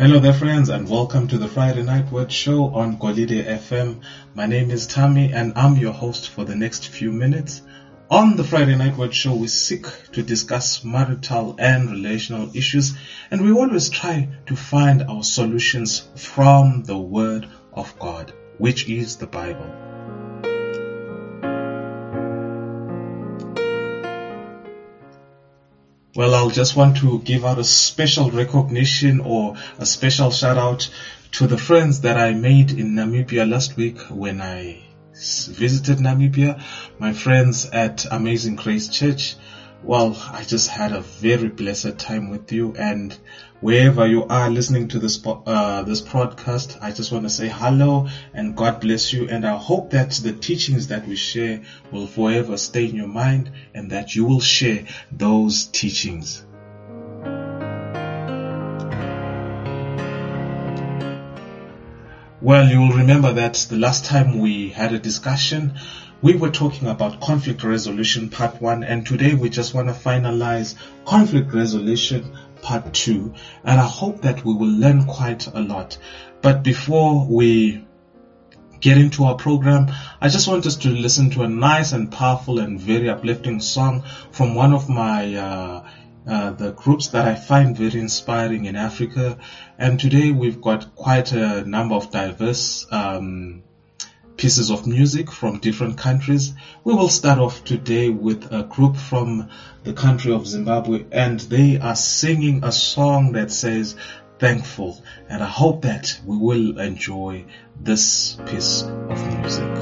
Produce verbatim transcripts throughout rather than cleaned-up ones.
Hello there friends, and welcome to the Friday Night Word Show on Kolide F M. My name is Tammy and I'm your host for the next few minutes. On the Friday Night Word Show, we seek to discuss marital and relational issues, and we always try to find our solutions from the Word of God, which is the Bible. Well, I'll just want to give out a special recognition or a special shout out to the friends that I made in Namibia last week when I visited Namibia, my friends at Amazing Grace Church. Well, I just had a very blessed time with you, and wherever you are listening to this uh, this podcast, I just want to say hello and God bless you, and I hope that the teachings that we share will forever stay in your mind and that you will share those teachings. Well, you will remember that the last time we had a discussion, we were talking about conflict resolution part one, and today we just want to finalize conflict resolution part two, and I hope that we will learn quite a lot. But before we get into our program, I just want us to listen to a nice and powerful and very uplifting song from one of my uh, uh, the groups that I find very inspiring in Africa. And today we've got quite a number of diverse um pieces of music from different countries. We will start off today with a group from the country of Zimbabwe, and they are singing a song that says Thankful, and I hope that we will enjoy this piece of music.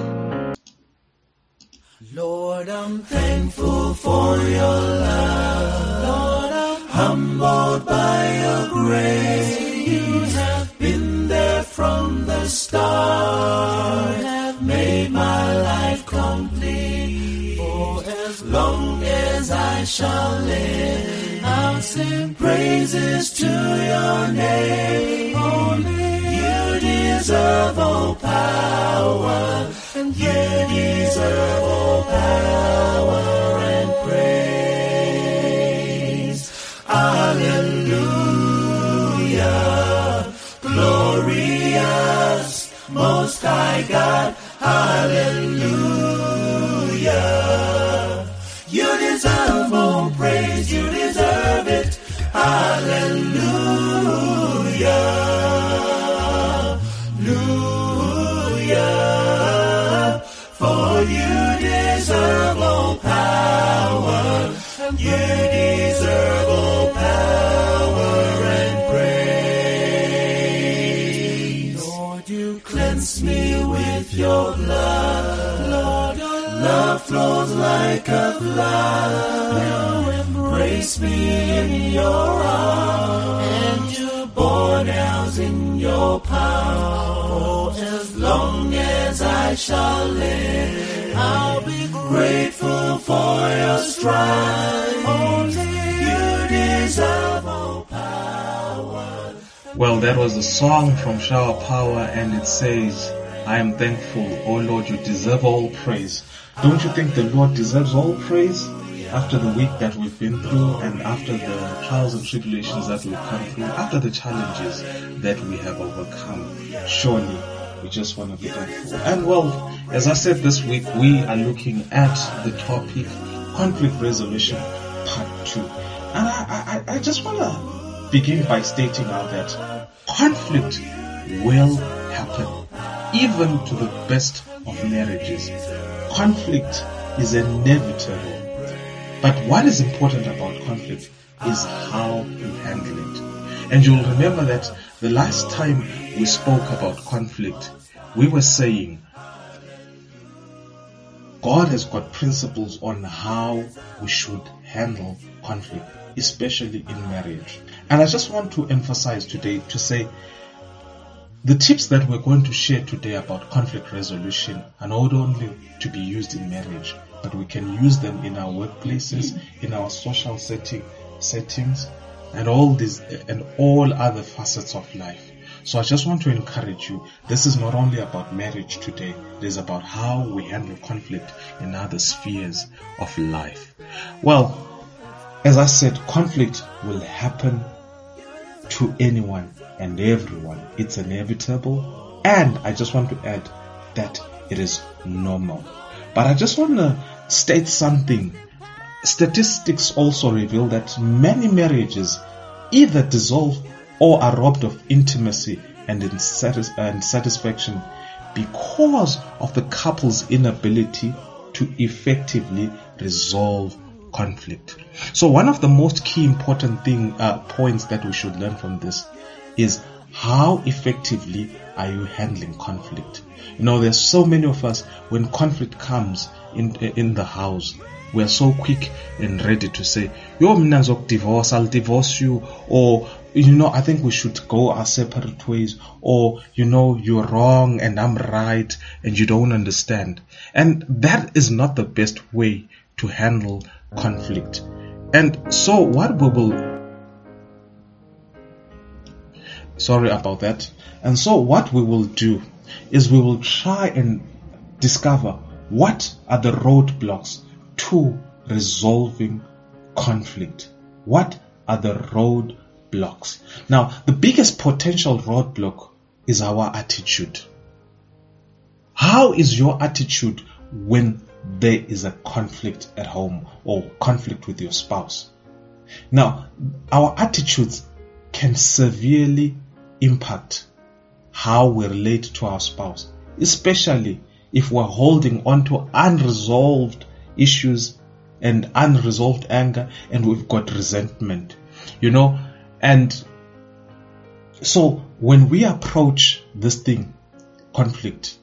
Lord, I'm thankful for your love. Lord, I'm humbled by your grace. You have been there from the start. Made my life complete. For as long as I shall live, I'll sing praises to your name. Only you deserve all power, and you deserve all power and praise. Hallelujah, glorious Most High God. Hallelujah. You deserve all praise. You deserve it. Hallelujah. Hallelujah. For you deserve all power. And you deserve all power and praise. Lord, you cleanse me with your blood, Lord, your love flows like a flood. You embrace me in your arms, and you bore down in your power. For as long as I shall live, I'll be grateful for your strife. Only you deserve all power. Well, that was a song from Shower Power, and it says, I am thankful, oh Lord, you deserve all praise. Don't you think the Lord deserves all praise? After the week that we've been through, and after the trials and tribulations that we've come through, after the challenges that we have overcome, surely we just want to be thankful. And well, as I said, this week we are looking at the topic conflict resolution part two. And I, I, I just want to begin by stating out that conflict will happen. Even to the best of marriages, conflict is inevitable. But what is important about conflict is how you handle it. And you'll remember that the last time we spoke about conflict, we were saying God has got principles on how we should handle conflict, especially in marriage. And I just want to emphasize today to say, the tips that we're going to share today about conflict resolution are not only to be used in marriage, but we can use them in our workplaces, in our social setting, settings, and all these and all other facets of life. So I just want to encourage you, this is not only about marriage today, it is about how we handle conflict in other spheres of life. Well, as I said, conflict will happen to anyone and everyone. It's inevitable, and I just want to add that it is normal. But I just want to state something. Statistics also reveal that many marriages either dissolve or are robbed of intimacy and satisfaction because of the couple's inability to effectively resolve conflict. So one of the most key important thing uh, points that we should learn from this is, how effectively are you handling conflict? You know, there's so many of us, when conflict comes in in the house, we are so quick and ready to say, "Yo, minazok divorce, I'll divorce you," or, "You know, I think we should go our separate ways," or, "You know, you're wrong and I'm right and you don't understand." And that is not the best way to handle conflict. And so what we will sorry about that and so what we will do is we will try and discover what are the roadblocks to resolving conflict. What are the roadblocks? Now, the biggest potential roadblock is our attitude. How is your attitude when there is a conflict at home or conflict with your spouse? Now, our attitudes can severely impact how we relate to our spouse, especially if we're holding on to unresolved issues and unresolved anger, and we've got resentment, you know. And so when we approach this thing, conflict,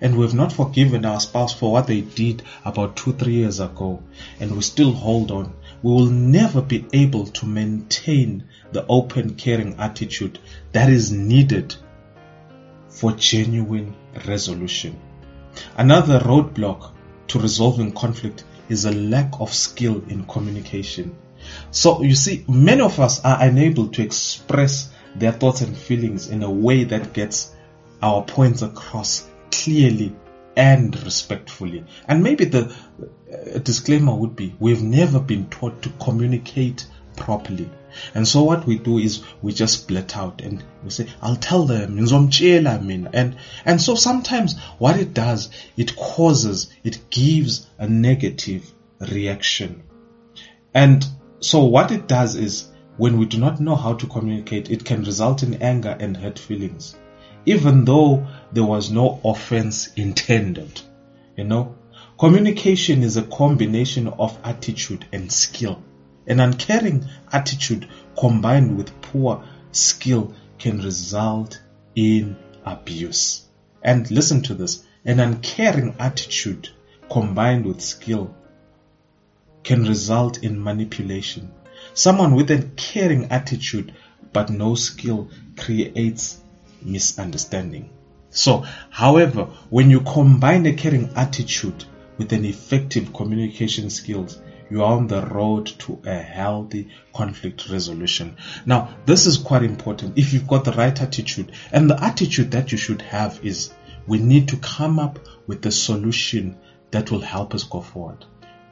and we've not forgiven our spouse for what they did about two, three years ago, and we still hold on, we will never be able to maintain the open, caring attitude that is needed for genuine resolution. Another roadblock to resolving conflict is a lack of skill in communication. So you see, many of us are unable to express their thoughts and feelings in a way that gets our points across clearly and respectfully. And maybe the uh, disclaimer would be, we've never been taught to communicate properly. And so what we do is we just blurt out and we say, "I'll tell them," and and so sometimes what it does, it causes, it gives a negative reaction. And so what it does is, when we do not know how to communicate, it can result in anger and hurt feelings, even though there was no offense intended. You know, communication is a combination of attitude and skill. An uncaring attitude combined with poor skill can result in abuse. And listen to this, an uncaring attitude combined with skill can result in manipulation. Someone with a caring attitude but no skill creates misunderstanding. So, however, when you combine a caring attitude with an effective communication skills, you are on the road to a healthy conflict resolution. Now, this is quite important. If you've got the right attitude, and the attitude that you should have is, we need to come up with a solution that will help us go forward.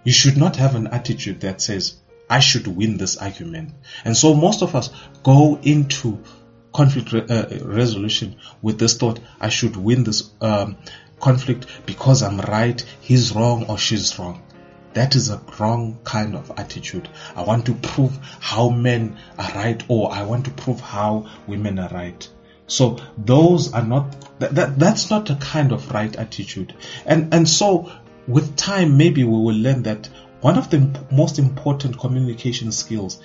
You should not have an attitude that says, "I should win this argument." And so most of us go into conflict re- uh, resolution with this thought, "I should win this um, conflict because I'm right, he's wrong, or she's wrong." That is a wrong kind of attitude. "I want to prove how men are right," or "I want to prove how women are right." So those are not, that, that that's not a kind of right attitude. And and so with time, maybe we will learn that one of the most important communication skills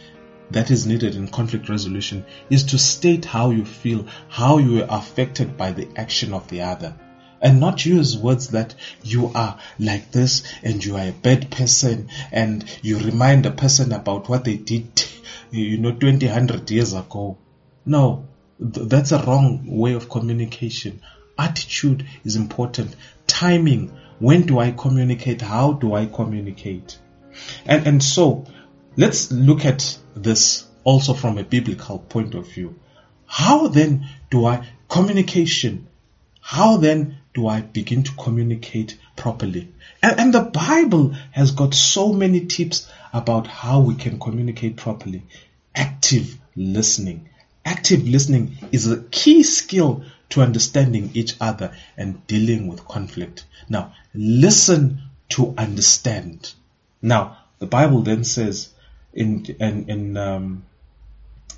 that is needed in conflict resolution is to state how you feel, how you are affected by the action of the other. And not use words that "you are like this and you are a bad person," and you remind a person about what they did, you know, twenty, one hundred years ago. No, th- that's a wrong way of communication. Attitude is important. Timing. When do I communicate? How do I communicate? And, and so, let's look at this also from a biblical point of view. How then do I communication? How then do I begin to communicate properly? And, and the Bible has got so many tips about how we can communicate properly. Active listening, Active listening is a key skill to understanding each other and dealing with conflict. Now, listen to understand. Now, the Bible then says in in in, um,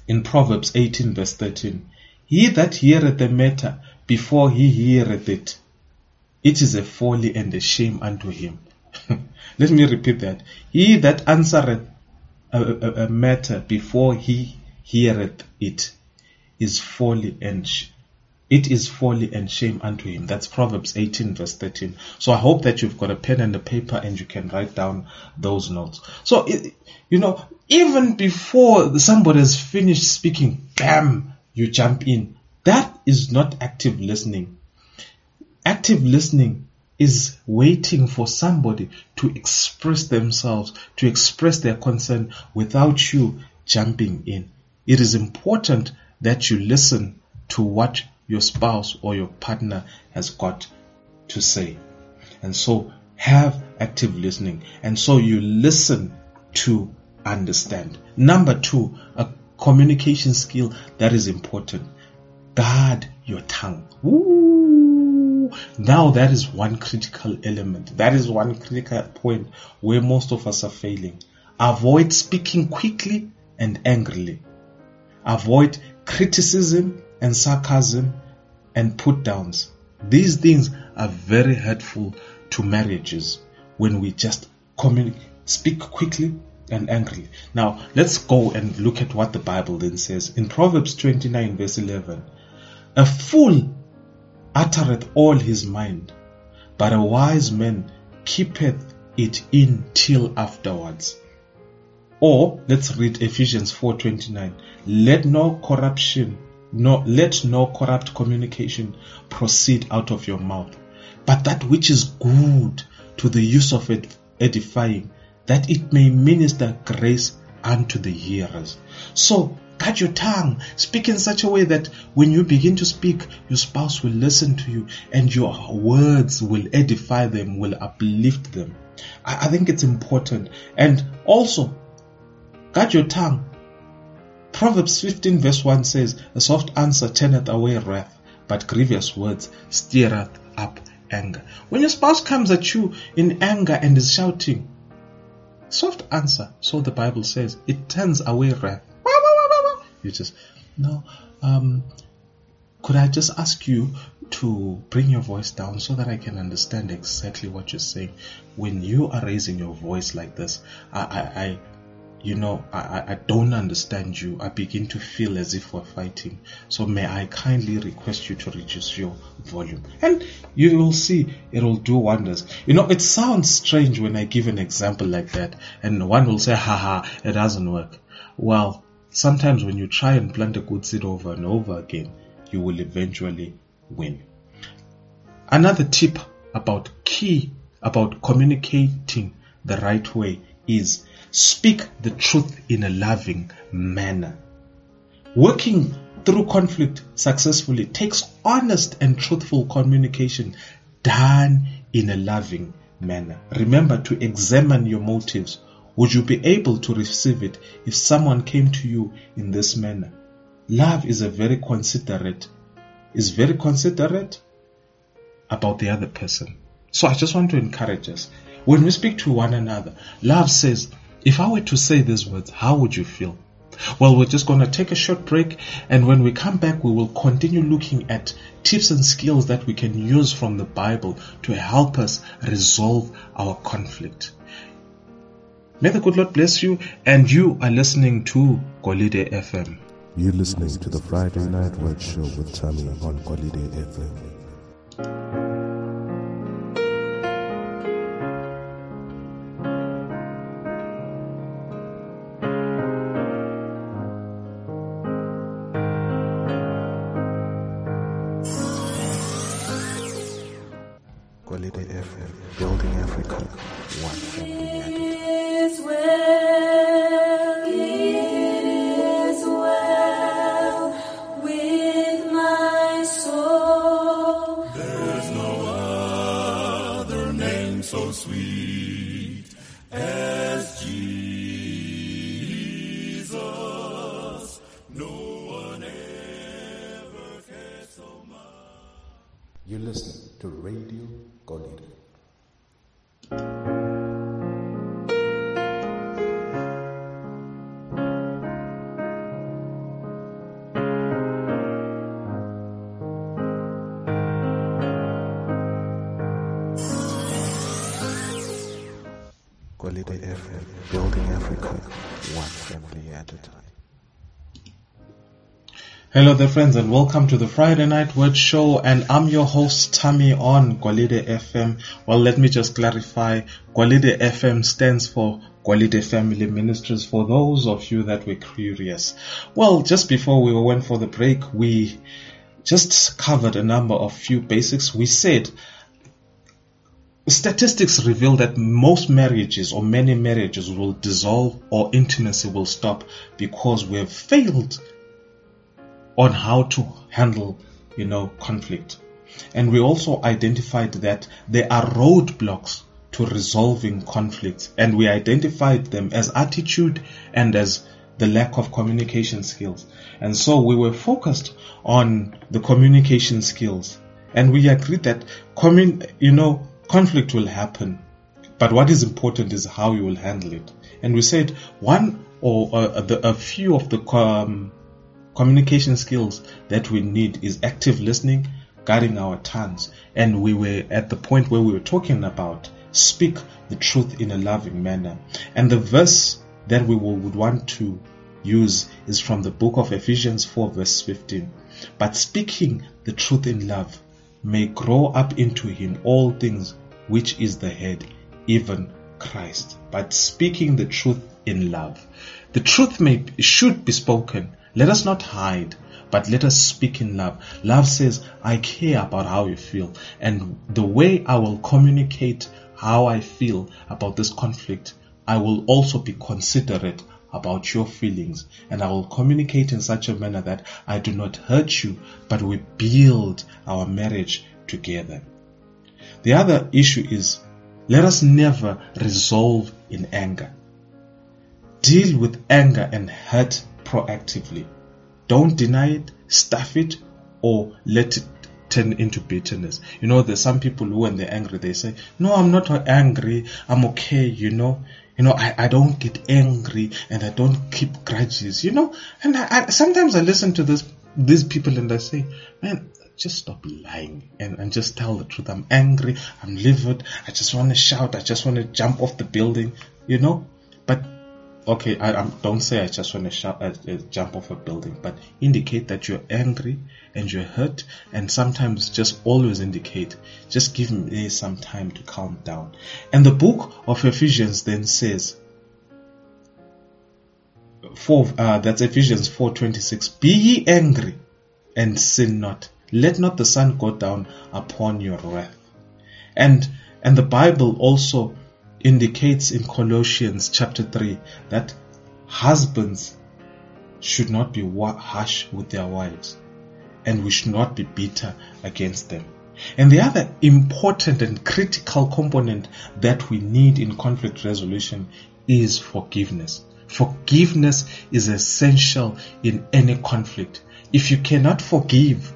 in Proverbs eighteen verse thirteen, "He that heareth the matter before he heareth it, it is a folly and a shame unto him." Let me repeat that. He that answereth a, a, a matter before he heareth it is folly and sh- it is folly and shame unto him. That's Proverbs eighteen verse thirteen. So I hope that you've got a pen and a paper and you can write down those notes. So, it, you know, even before somebody has finished speaking, bam, you jump in. That is not active listening. Active listening is waiting for somebody to express themselves, to express their concern without you jumping in. It is important that you listen to what your spouse or your partner has got to say. And so have active listening. And so you listen to understand. Number two, a communication skill that is important. Guard your tongue. Ooh. Now that is one critical element. That is one critical point where most of us are failing. Avoid speaking quickly and angrily. Avoid criticism and sarcasm and put-downs. These things are very hurtful to marriages when we just communicate, speak quickly and angrily. Now, let's go and look at what the Bible then says. In Proverbs twenty-nine verse eleven, "A fool uttereth all his mind, but a wise man keepeth it in till afterwards." Or, let's read Ephesians four twenty-nine. Let no corruption, no, let no corrupt communication proceed out of your mouth, but that which is good to the use of ed- edifying, that it may minister grace unto the hearers. So, guard your tongue. Speak in such a way that when you begin to speak, your spouse will listen to you and your words will edify them, will uplift them. I, I think it's important. And also, guard your tongue. Proverbs fifteen verse one says, "A soft answer turneth away wrath, but grievous words stirreth up anger." When your spouse comes at you in anger and is shouting, soft answer, so the Bible says, it turns away wrath. You just, no, um, could I just ask you to bring your voice down so that I can understand exactly what you're saying? When you are raising your voice like this, I, I, I You know, I, I don't understand you. I begin to feel as if we're fighting. So may I kindly request you to reduce your volume. And you will see it will do wonders. You know, it sounds strange when I give an example like that. And one will say, haha, it doesn't work. Well, sometimes when you try and plant a good seed over and over again, you will eventually win. Another tip about key, about communicating the right way is speak the truth in a loving manner. Working through conflict successfully takes honest and truthful communication done in a loving manner. Remember to examine your motives. Would you be able to receive it if someone came to you in this manner? Love is a very considerate, is very considerate about the other person. So I just want to encourage us. When we speak to one another, love says, if I were to say these words, how would you feel? Well, we're just going to take a short break, and when we come back, we will continue looking at tips and skills that we can use from the Bible to help us resolve our conflict. May the good Lord bless you, and you are listening to Kolide F M. You're listening to the Friday Night Word Show with Tammy on Kolide F M. As Jesus, no one else. You listen to Radio Kolide. Kolide F M, building Africa, one family at a time. Hello there friends, and welcome to the Friday Night Word Show, and I'm your host Tammy on Kolide F M. Well, let me just clarify, Kolide F M stands for Kolide Family Ministries, for those of you that were curious. Well, just before we went for the break, we just covered a number of few basics. We said statistics reveal that most marriages or many marriages will dissolve or intimacy will stop because we have failed on how to handle, you know, conflict. And we also identified that there are roadblocks to resolving conflicts, and we identified them as attitude and as the lack of communication skills. And so we were focused on the communication skills, and we agreed that commun- you know, conflict will happen, but what is important is how you will handle it. And we said one or uh, the, a few of the um, communication skills that we need is active listening, guarding our tongues, and we were at the point where we were talking about speak the truth in a loving manner. And the verse that we would want to use is from the book of Ephesians four verse fifteen. But speaking the truth in love may grow up into him all things, which is the head, even Christ. But speaking the truth in love. The truth may should be spoken. Let us not hide, but let us speak in love. Love says, I care about how you feel. And the way I will communicate how I feel about this conflict, I will also be considerate about your feelings. And I will communicate in such a manner that I do not hurt you, but we build our marriage together. The other issue is, let us never resolve in anger. Deal with anger and hurt proactively. Don't deny it, stuff it, or let it turn into bitterness. You know, there's some people who, when they're angry, they say, no, I'm not angry, I'm okay, you know. You know, I, I don't get angry, and I don't keep grudges, you know. And I, I, sometimes I listen to this, these people and I say, man, just stop lying and, and just tell the truth. I'm angry, I'm livid, I just want to shout, I just want to jump off the building, you know. But Okay, I, I don't say I just want to shout, uh, uh, jump off a building, but indicate that you're angry and you're hurt, and sometimes just always indicate, just give me some time to calm down. And the book of Ephesians then says, for, uh, that's Ephesians four twenty-six, be ye angry and sin not. Let not the sun go down upon your wrath. And, and the Bible also indicates in Colossians chapter three that husbands should not be harsh with their wives, and we should not be bitter against them. And the other important and critical component that we need in conflict resolution is forgiveness. Forgiveness is essential in any conflict. If you cannot forgive,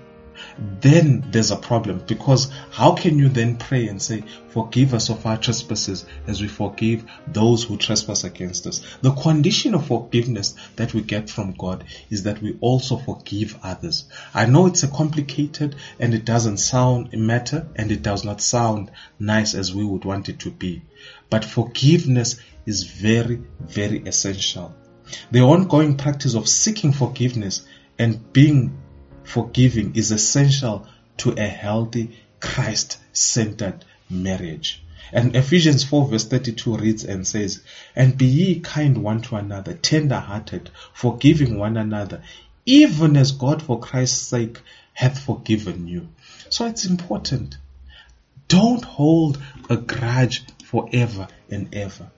then there's a problem, because how can you then pray and say, forgive us of our trespasses as we forgive those who trespass against us? The condition of forgiveness that we get from God is that we also forgive others. I know it's a complicated, and it doesn't sound a matter, and it does not sound nice as we would want it to be. But forgiveness is very, very essential. The ongoing practice of seeking forgiveness and being forgiving is essential to a healthy, Christ-centered marriage. And Ephesians four verse thirty-two reads and says, and be ye kind one to another, tender-hearted, forgiving one another, even as God for Christ's sake hath forgiven you. So it's important. Don't hold a grudge forever and ever,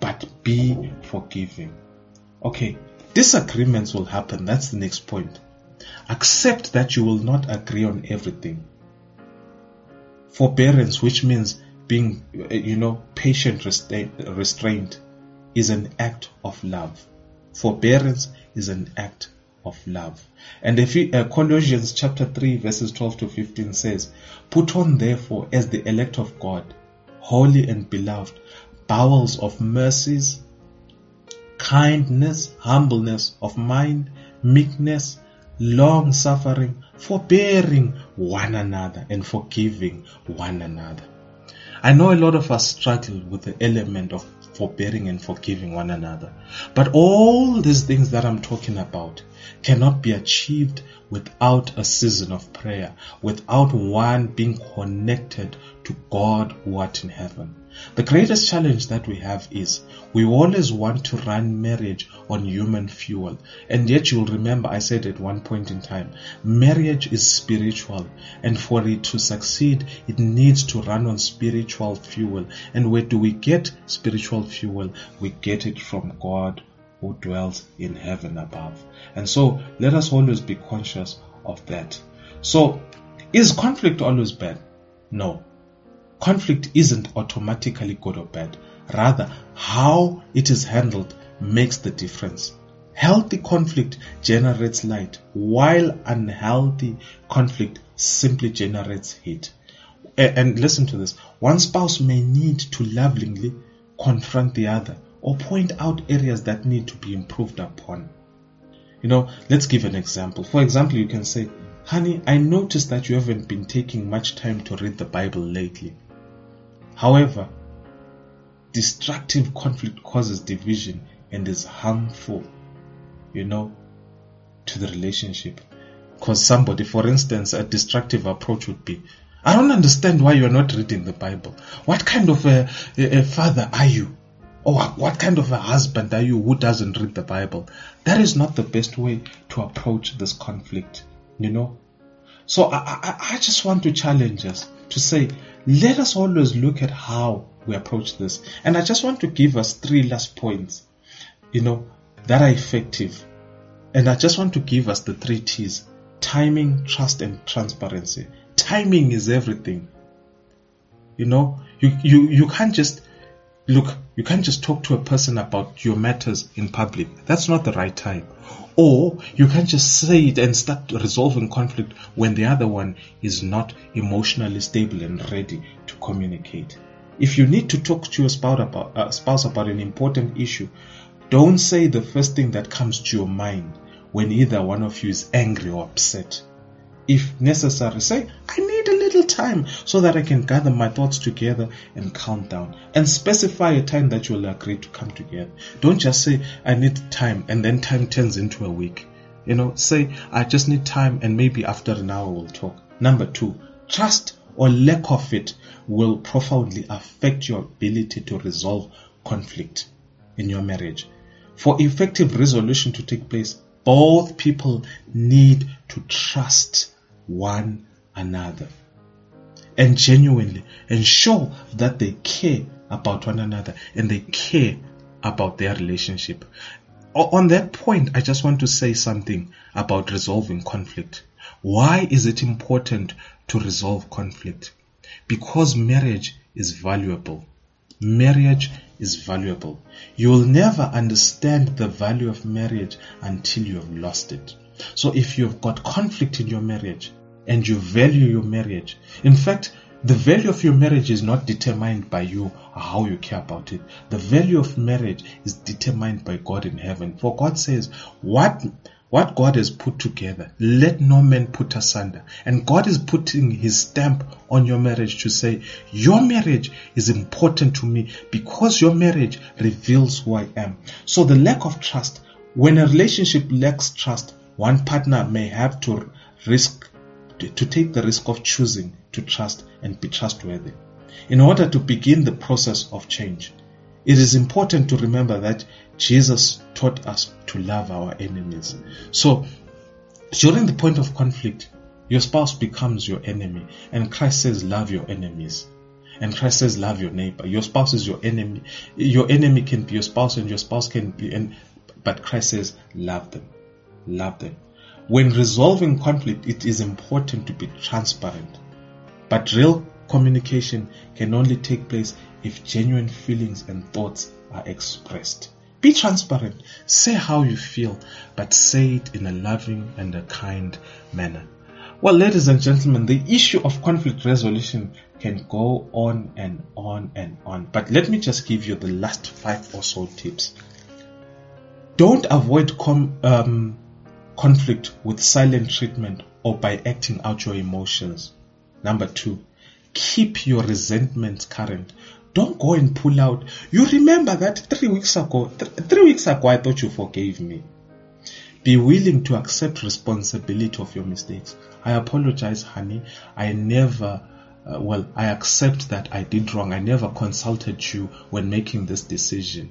but be forgiving. Okay, disagreements will happen. That's the next point. Accept that you will not agree on everything. Forbearance, which means being, you know, patient restraint, restraint, is an act of love. Forbearance is an act of love. And if you, uh, Colossians chapter three verses twelve to fifteen says, "Put on therefore as the elect of God, holy and beloved, bowels of mercies, kindness, humbleness of mind, meekness, long suffering, forbearing one another and forgiving one another." I know a lot of us struggle with the element of forbearing and forgiving one another. But all these things that I'm talking about cannot be achieved without a season of prayer, without one being connected to God who art in heaven. The greatest challenge that we have is we always want to run marriage on human fuel. And yet you'll remember I said at one point in time, marriage is spiritual, and for it to succeed, it needs to run on spiritual fuel. And where do we get spiritual fuel? We get it from God who dwells in heaven above. And so let us always be conscious of that. So is conflict always bad? No. Conflict isn't automatically good or bad. Rather, how it is handled makes the difference. Healthy conflict generates light, while unhealthy conflict simply generates heat. And listen to this. One spouse may need to lovingly confront the other or point out areas that need to be improved upon. You know, let's give an example. For example, you can say, "Honey, I noticed that you haven't been taking much time to read the Bible lately." However, destructive conflict causes division and is harmful, you know, to the relationship. Because somebody, for instance, a destructive approach would be, "I don't understand why you're not reading the Bible. What kind of a, a, a father are you? Or what kind of a husband are you who doesn't read the Bible?" That is not the best way to approach this conflict, you know. So I, I, I just want to challenge us to say, let us always look at how we approach this. And I just want to give us three last points, you know, that are effective. And I just want to give us the three T's: timing, trust, and transparency. Timing is everything. You know, you, you, you can't just, look, you can't just talk to a person about your matters in public. That's not the right time. Or you can't just say it and start resolving conflict when the other one is not emotionally stable and ready to communicate. If you need to talk to your spouse about, uh, spouse about an important issue, don't say the first thing that comes to your mind when either one of you is angry or upset. If necessary, say, "I need a little time so that I can gather my thoughts together and calm down." And specify a time that you will agree to come together. Don't just say, "I need time," and then time turns into a week. You know, say, "I just need time, and maybe after an hour we'll talk." Number two, trust or lack of it will profoundly affect your ability to resolve conflict in your marriage. For effective resolution to take place, both people need to trust one another and genuinely ensure that they care about one another and they care about their relationship. On that point, I just want to say something about resolving conflict. Why is it important to resolve conflict? Because marriage is valuable. Marriage is valuable. You will never understand the value of marriage until you have lost it. So if you've got conflict in your marriage and you value your marriage, in fact, the value of your marriage is not determined by you or how you care about it. The value of marriage is determined by God in heaven. For God says, what what God has put together, let no man put asunder. And God is putting his stamp on your marriage to say, your marriage is important to me because your marriage reveals who I am. So the lack of trust, when a relationship lacks trust, one partner may have to risk, to take the risk of choosing to trust and be trustworthy. In order to begin the process of change, it is important to remember that Jesus taught us to love our enemies. So, during the point of conflict, your spouse becomes your enemy. And Christ says, love your enemies. And Christ says, love your neighbor. Your spouse is your enemy. Your enemy can be your spouse and your spouse can be... En- but Christ says, love them. Love them. When resolving conflict, it is important to be transparent. But real communication can only take place if genuine feelings and thoughts are expressed. Be transparent. Say how you feel, but say it in a loving and a kind manner. Well, ladies and gentlemen, the issue of conflict resolution can go on and on and on. But let me just give you the last five or so tips. Don't avoid com- um, conflict with silent treatment or by acting out your emotions. Number two, keep your resentment current. Don't go and pull out. You remember that three weeks ago, th- three weeks ago I thought you forgave me. Be willing to accept responsibility of your mistakes. I apologize, honey. I never... Uh, well, I accept that I did wrong. I never consulted you when making this decision.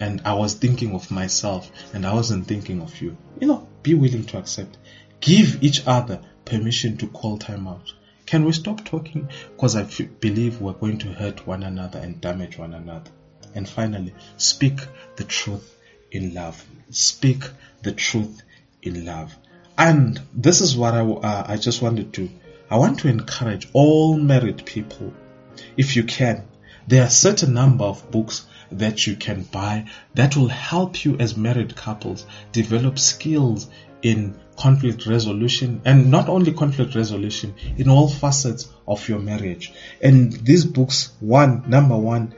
And I was thinking of myself and I wasn't thinking of you. You know, be willing to accept. Give each other permission to call time out. Can we stop talking? Because I f- believe we're going to hurt one another and damage one another. And finally, speak the truth in love. Speak the truth in love. And this is what I, uh, I just wanted to I want to encourage all married people, if you can, there are a certain number of books that you can buy that will help you as married couples develop skills in conflict resolution, and not only conflict resolution, in all facets of your marriage. And these books, one, number one,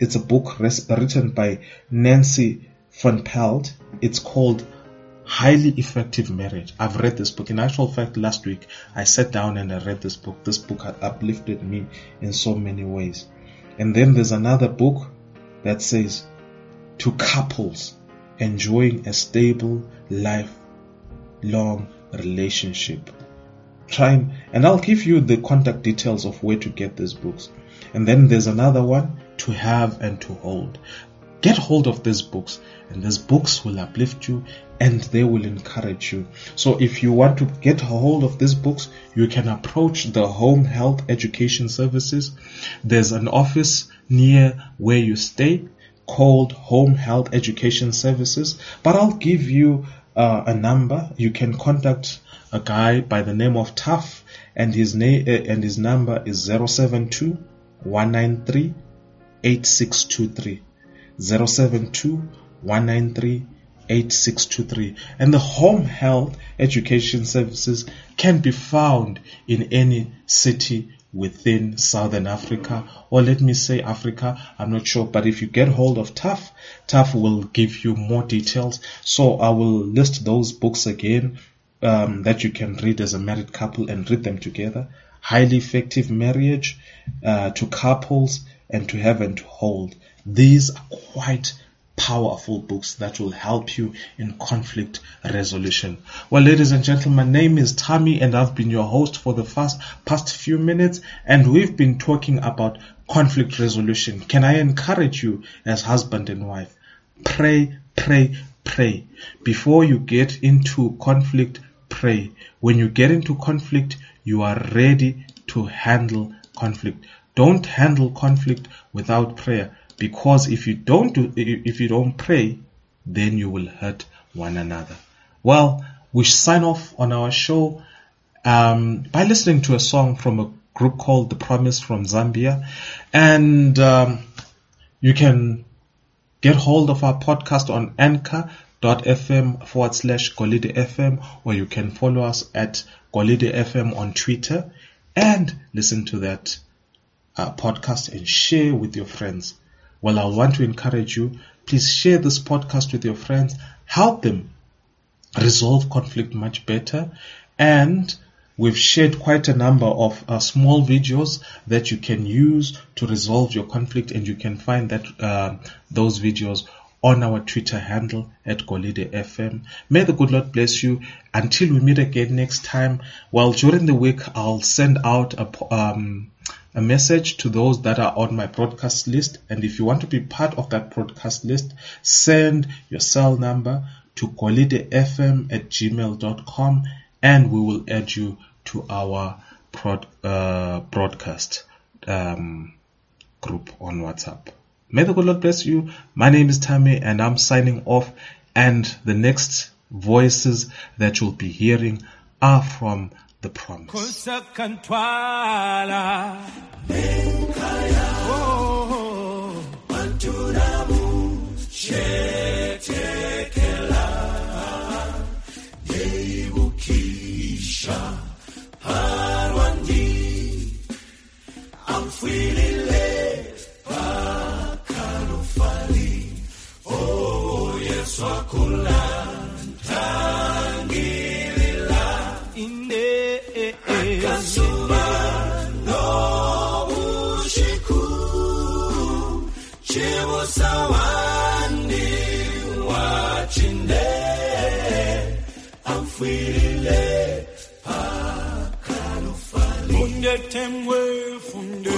it's a book written by Nancy von Pelt. It's called Highly Effective Marriage. I've read this book. In actual fact, last week I sat down and I read this book. This book had uplifted me in so many ways. And then there's another book that says, To Couples Enjoying a Stable Lifelong Relationship. Try and, and I'll give you the contact details of where to get these books. And then there's another one, To Have and to Hold. Get hold of these books, and these books will uplift you and they will encourage you. So if you want to get hold of these books, you can approach the Home Health Education Services. There's an office near where you stay called Home Health Education Services. But I'll give you uh, a number. You can contact a guy by the name of Tuff, and his name uh, and his number is zero seven two, one nine three, eight six two three. zero seven two, one nine three, eight six two three. And the Home Health Education Services can be found in any city within Southern Africa, or let me say Africa, I'm not sure. But if you get hold of Tuff, Tuff will give you more details. So I will list those books again um, that you can read as a married couple and read them together. Highly Effective Marriage, uh, To Couples, and To Have and to Hold. These are quite powerful books that will help you in conflict resolution. Well, ladies and gentlemen, my name is Tammy, and I've been your host for the past, past few minutes, and we've been talking about conflict resolution. Can I encourage you as husband and wife? Pray, pray, pray. Before you get into conflict, pray. When you get into conflict, you are ready to handle conflict. Don't handle conflict without prayer. Because if you don't do, if you don't pray, then you will hurt one another. Well, we sign off on our show um, by listening to a song from a group called The Promise from Zambia. And um, you can get hold of our podcast on anchor.fm forward slash Kolide FM, or you can follow us at Kolide F M on Twitter and listen to that uh, podcast and share with your friends. Well, I want to encourage you, please share this podcast with your friends. Help them resolve conflict much better. And we've shared quite a number of uh, small videos that you can use to resolve your conflict. And you can find that uh, those videos on our Twitter handle at Kolide F M. May the good Lord bless you. Until we meet again next time. Well, during the week, I'll send out a... Um, A message to those that are on my broadcast list, and if you want to be part of that broadcast list, send your cell number to kolidefm at gmail dot com, and we will add you to our prod, uh, broadcast um, group on WhatsApp. May the good Lord bless you. My name is Tammy, and I'm signing off. And the next voices that you'll be hearing are from The Promise. Oh. Listening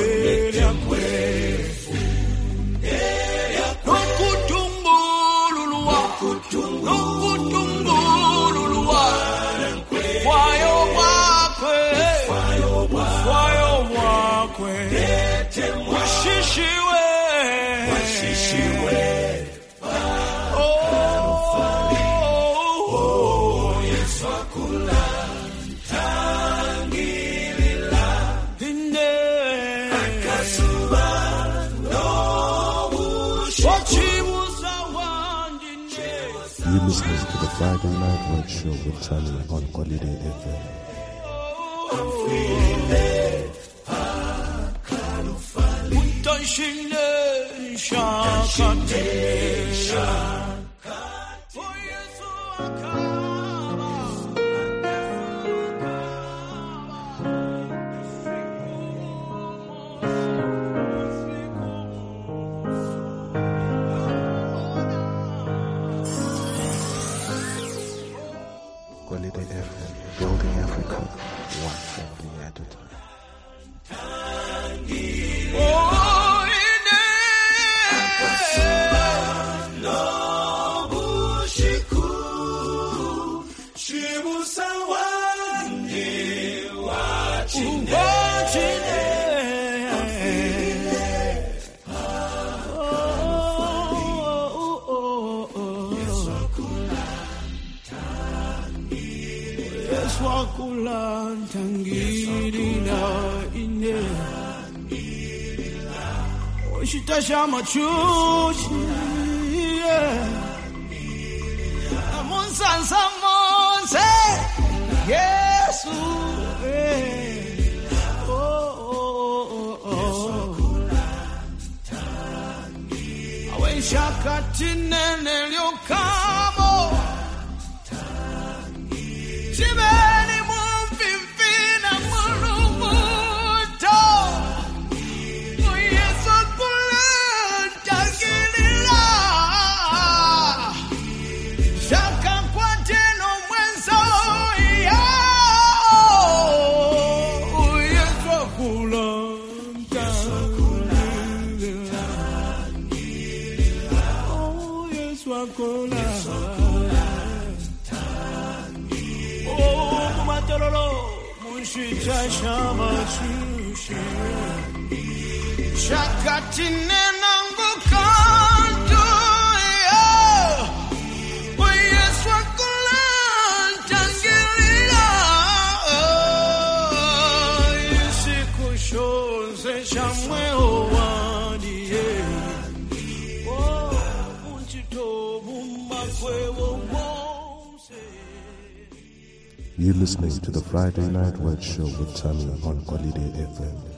to the Friday Night Night Show with Charlie on Kolide F M. Building Africa, one family at a time. Oh, in Bushiku, she was watching Wakulan tangirila ine Oshitaja machuchi Amonsan samonse Yesu Oh oh oh oh Awe shakatinene liokamo Jime Shakatinena mbukandu Yesu akulantangilila Yisikushoze shamweo wadiye Unchitobu makwewo mwose. You're listening to the Friday Night Word Show with Tami on Kolide F M.